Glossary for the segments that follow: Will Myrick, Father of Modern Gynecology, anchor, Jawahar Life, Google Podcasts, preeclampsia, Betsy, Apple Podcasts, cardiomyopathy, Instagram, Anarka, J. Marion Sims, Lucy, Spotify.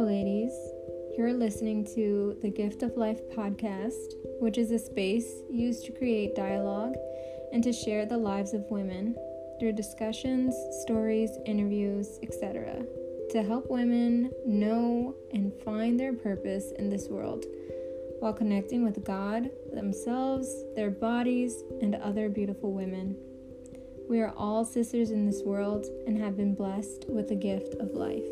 Hello, ladies. You're listening to the Gift of Life podcast, which is a space used to create dialogue and to share the lives of women through discussions, stories, interviews, etc., to help women know and find their purpose in this world while connecting with God, themselves, their bodies, and other beautiful women. We are all sisters in this world and have been blessed with the gift of life.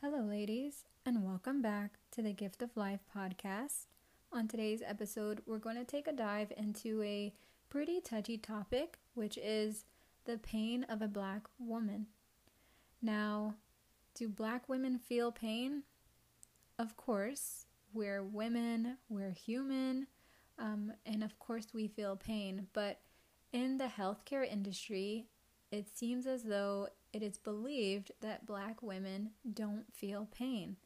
Hello, ladies, and welcome back to the Gift of Life podcast. On today's episode, we're going to take a dive into a pretty touchy topic, which is the pain of a Black woman. Now, do Black women feel pain? Of course, we're women, we're human, and of course we feel pain. But in the healthcare industry, it seems as though it is believed that Black women don't feel pain.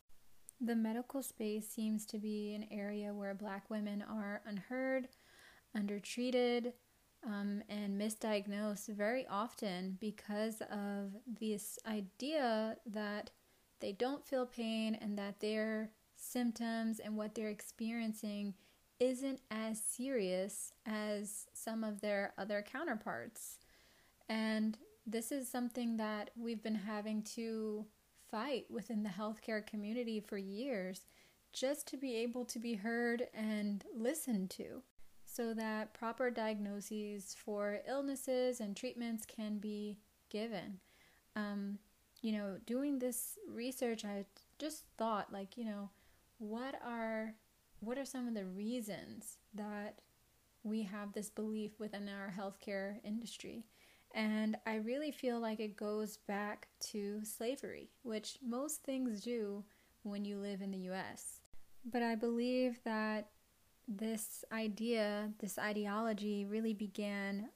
The medical space seems to be an area where Black women are unheard, undertreated, and misdiagnosed very often because of this idea that they don't feel pain and that their symptoms and what they're experiencing isn't as serious as some of their other counterparts. And this is something that we've been having to fight within the healthcare community for years, just to be able to be heard and listened to, so that proper diagnoses for illnesses and treatments can be given. Doing this research, I just thought, what are some of the reasons that we have this belief within our healthcare industry? And I really feel like it goes back to slavery, which most things do when you live in the U.S. But I believe that this ideology really began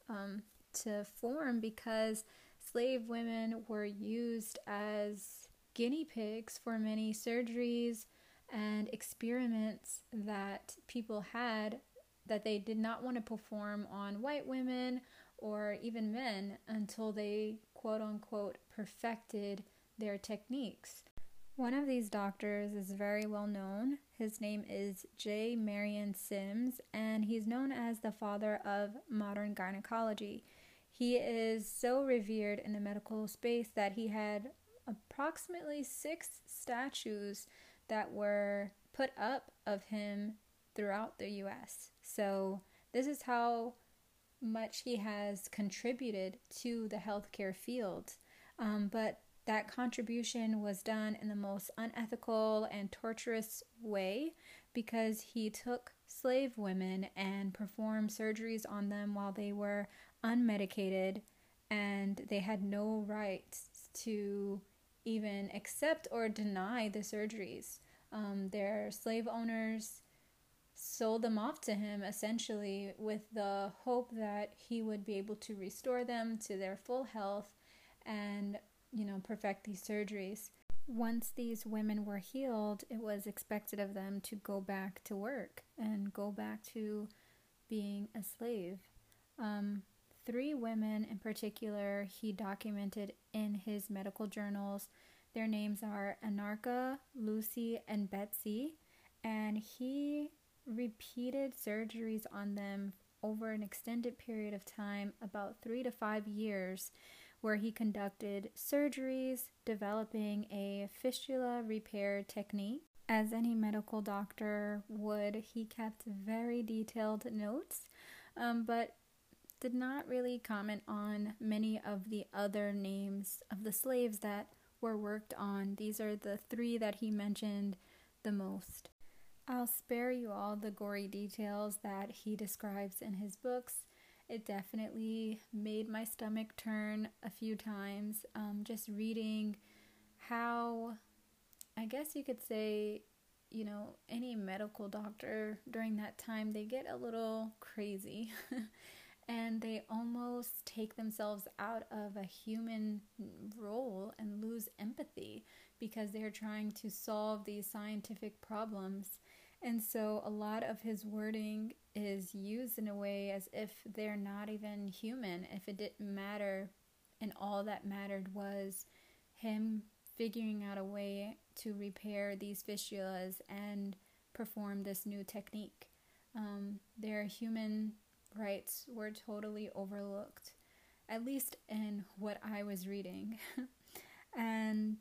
to form because slave women were used as guinea pigs for many surgeries and experiments that people had that they did not want to perform on white women or even men until they quote-unquote perfected their techniques. One of these doctors is very well known. His name is J. Marion Sims, and he's known as the father of modern gynecology. He is so revered in the medical space that he had approximately 6 statues that were put up of him throughout the U.S. So this is how much he has contributed to the healthcare field. But that contribution was done in the most unethical and torturous way because he took slave women and performed surgeries on them while they were unmedicated, and they had no rights to even accept or deny the surgeries. Their slave owners sold them off to him essentially with the hope that he would be able to restore them to their full health and perfect these surgeries. Once these women were healed, it was expected of them to go back to work and go back to being a slave. 3 women in particular he documented in his medical journals. Their names are Anarka, Lucy, and Betsy, and he repeated surgeries on them over an extended period of time, about 3 to 5 years, where he conducted surgeries, developing a fistula repair technique. As any medical doctor would, he kept very detailed notes, but did not really comment on many of the other names of the slaves that were worked on. These are the 3 that he mentioned the most. I'll spare you all the gory details that he describes in his books. It definitely made my stomach turn a few times, just reading how, I guess you could say, any medical doctor during that time, they get a little crazy and they almost take themselves out of a human role and lose empathy because they're trying to solve these scientific problems. And so a lot of his wording is used in a way as if they're not even human, if it didn't matter and all that mattered was him figuring out a way to repair these fistulas and perform this new technique. Their human rights were totally overlooked, at least in what I was reading. And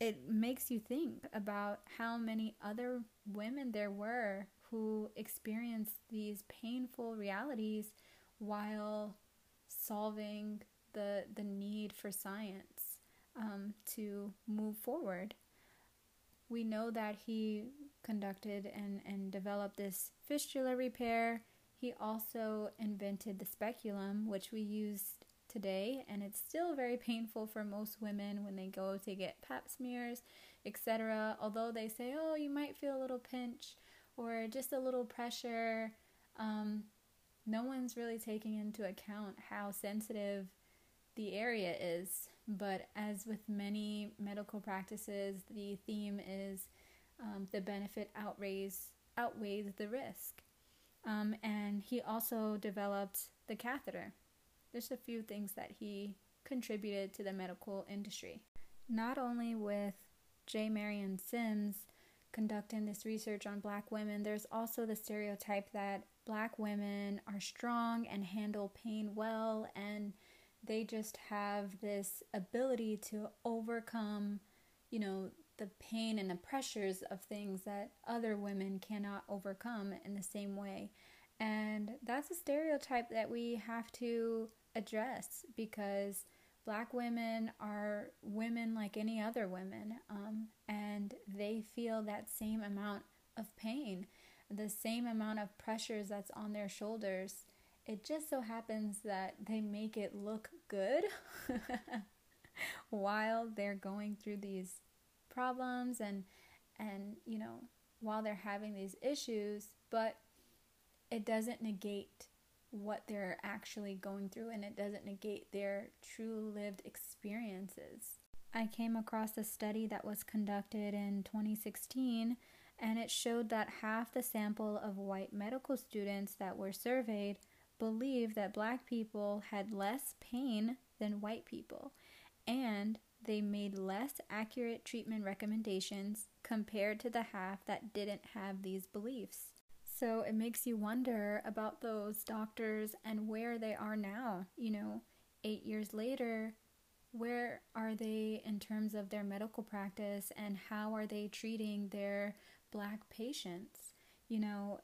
it makes you think about how many other women there were who experienced these painful realities while solving the need for science to move forward. We know that he conducted and developed this fistula repair. He also invented the speculum, which we use today, and it's still very painful for most women when they go to get pap smears, etc. Although they say, oh, you might feel a little pinch or just a little pressure. No one's really taking into account how sensitive the area is. But as with many medical practices, the theme is the benefit outweighs the risk. And he also developed the catheter. There's a few things that he contributed to the medical industry. Not only with J. Marion Sims conducting this research on Black women, there's also the stereotype that Black women are strong and handle pain well, and they just have this ability to overcome, you know, the pain and the pressures of things that other women cannot overcome in the same way. And that's a stereotype that we have to address, because Black women are women like any other women, and they feel that same amount of pain, the same amount of pressures that's on their shoulders. It just so happens that they make it look good while they're going through these problems and you know, while they're having these issues, but it doesn't negate what they're actually going through, and it doesn't negate their true lived experiences. I came across a study that was conducted in 2016, and it showed that half the sample of white medical students that were surveyed believed that Black people had less pain than white people, and they made less accurate treatment recommendations compared to the half that didn't have these beliefs. So it makes you wonder about those doctors and where they are now, you know, 8 years later. Where are they in terms of their medical practice, and how are they treating their Black patients? You know,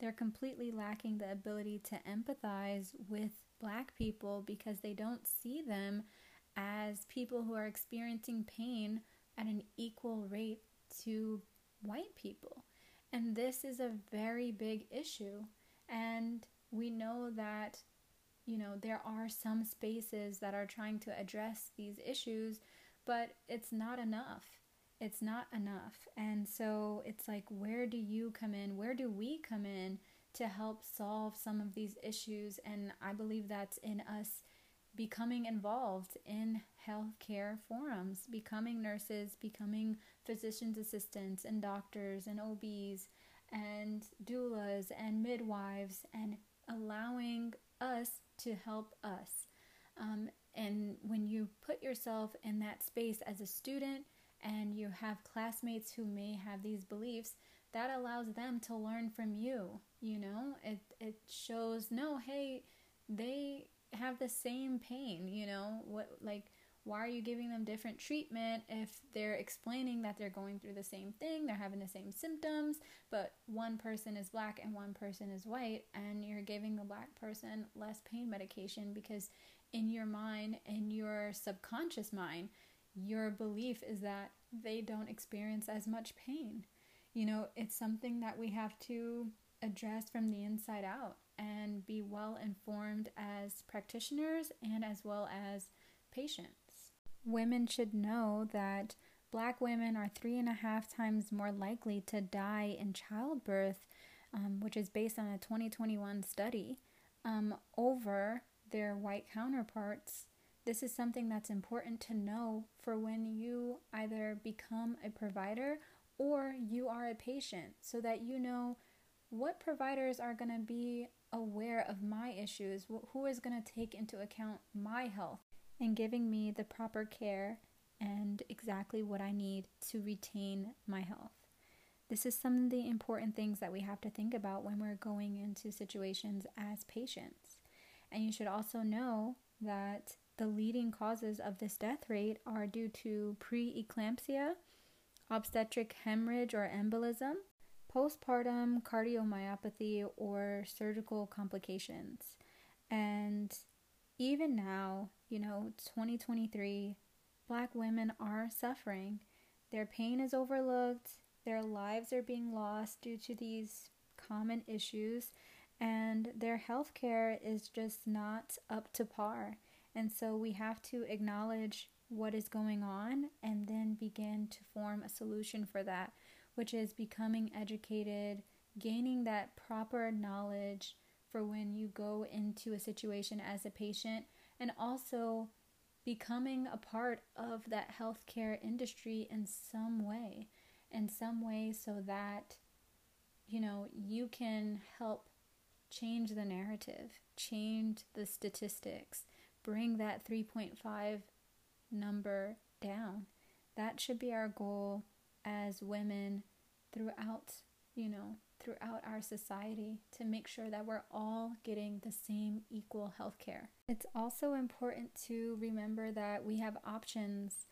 they're completely lacking the ability to empathize with Black people because they don't see them as people who are experiencing pain at an equal rate to white people. And this is a very big issue. And we know that, you know, there are some spaces that are trying to address these issues, but it's not enough. It's not enough. And so it's like, where do you come in? Where do we come in to help solve some of these issues? And I believe that's in us becoming involved in healthcare forums, becoming nurses, becoming physician's assistants and doctors and OBs and doulas and midwives, and allowing us to help us. And when you put yourself in that space as a student and you have classmates who may have these beliefs, that allows them to learn from you. You know, it shows, no, hey, they have the same pain, you know, what, like, why are you giving them different treatment if they're explaining that they're going through the same thing, they're having the same symptoms, but one person is Black and one person is white, and you're giving the Black person less pain medication because in your mind, in your subconscious mind, your belief is that they don't experience as much pain. You know, it's something that we have to address from the inside out and be well informed as practitioners and as well as patients. Women should know that Black women are 3.5 times more likely to die in childbirth, which is based on a 2021 study, over their white counterparts. This is something that's important to know for when you either become a provider or you are a patient, so that you know what providers are going to be aware of my issues, who is going to take into account my health and giving me the proper care and exactly what I need to retain my health. This is some of the important things that we have to think about when we're going into situations as patients. And you should also know that the leading causes of this death rate are due to preeclampsia, obstetric hemorrhage or embolism, postpartum cardiomyopathy, or surgical complications. And even now, 2023, Black women are suffering. Their pain is overlooked. Their lives are being lost due to these common issues, and their health care is just not up to par. And so we have to acknowledge what is going on and then begin to form a solution for that, which is becoming educated, gaining that proper knowledge for when you go into a situation as a patient, and also becoming a part of that healthcare industry in some way so that, you can help change the narrative, change the statistics, bring that 3.5 number down. That should be our goal as women throughout our society, to make sure that we're all getting the same equal healthcare. It's also important to remember that we have options.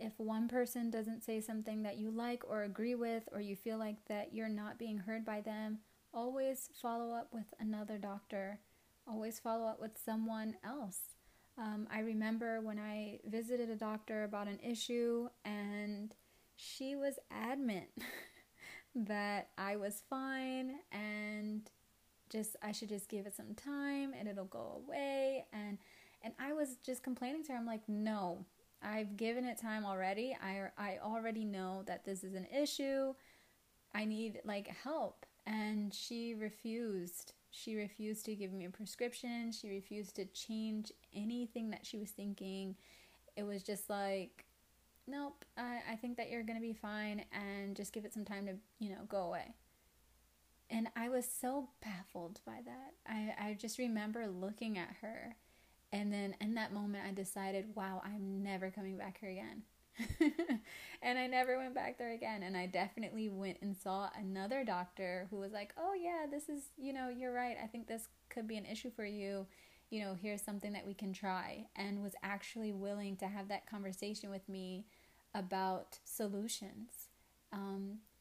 If one person doesn't say something that you like or agree with, or you feel like that you're not being heard by them, always follow up with another doctor. Always follow up with someone else. I remember when I visited a doctor about an issue, and she was adamant that I was fine and I should just give it some time and it'll go away. And I was just complaining to her. I'm like, no, I've given it time already. I already know that this is an issue. I need help. And she refused. She refused to give me a prescription. She refused to change anything that she was thinking. It was just nope, I think that you're going to be fine and just give it some time to, go away. And I was so baffled by that. I just remember looking at her, and then in that moment I decided, wow, I'm never coming back here again. And I never went back there again. And I definitely went and saw another doctor who was like, oh yeah, this is, you're right. I think this could be an issue for you. Here's something that we can try, and was actually willing to have that conversation with me about solutions,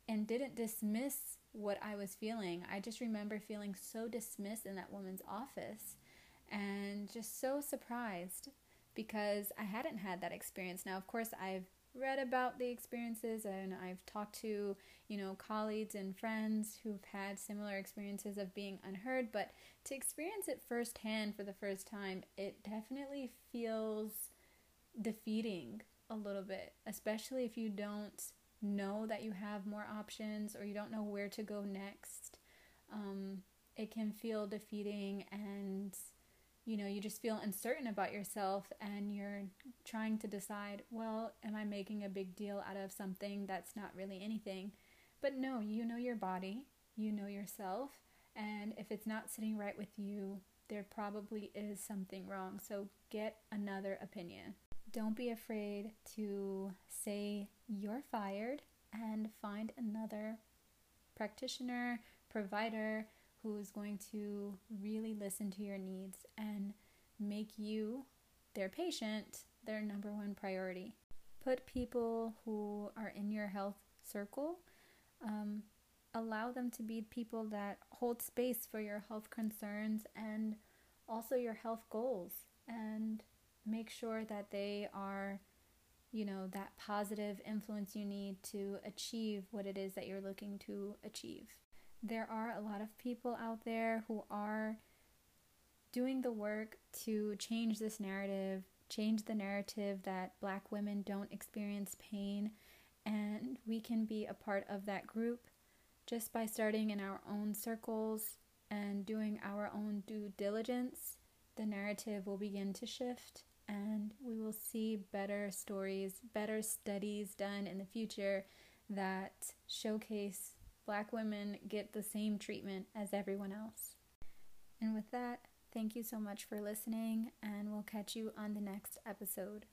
and didn't dismiss what I was feeling. I just remember feeling so dismissed in that woman's office and just so surprised because I hadn't had that experience. Now, of course, I've read about the experiences, and I've talked to, colleagues and friends who've had similar experiences of being unheard, but to experience it firsthand for the first time, it definitely feels defeating a little bit, especially if you don't know that you have more options or you don't know where to go next. It can feel defeating, and you just feel uncertain about yourself, and you're trying to decide, well, am I making a big deal out of something that's not really anything? But no, your body, yourself, and if it's not sitting right with you, there probably is something wrong. So get another opinion. Don't be afraid to say you're fired and find another practitioner, provider, who is going to really listen to your needs and make you, their patient, their number one priority. Put people who are in your health circle, allow them to be people that hold space for your health concerns and also your health goals, and make sure that they are, that positive influence you need to achieve what it is that you're looking to achieve. There are a lot of people out there who are doing the work to change this narrative, change the narrative that Black women don't experience pain, and we can be a part of that group just by starting in our own circles and doing our own due diligence. The narrative will begin to shift, and we will see better stories, better studies done in the future that showcase Black women get the same treatment as everyone else. that, thank you so much for listening, and we'll catch you on the next episode.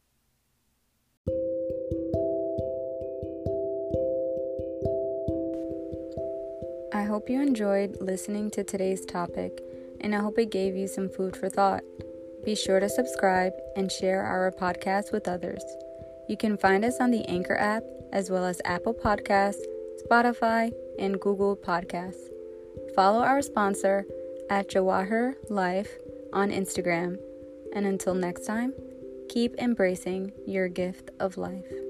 I hope you enjoyed listening to today's topic, and I hope it gave you some food for thought. Be sure to subscribe and share our podcast with others. You can find us on the Anchor app, as well as Apple Podcasts, Spotify, and Google Podcasts. Follow our sponsor at Jawahar Life on Instagram. And until next time, keep embracing your gift of life.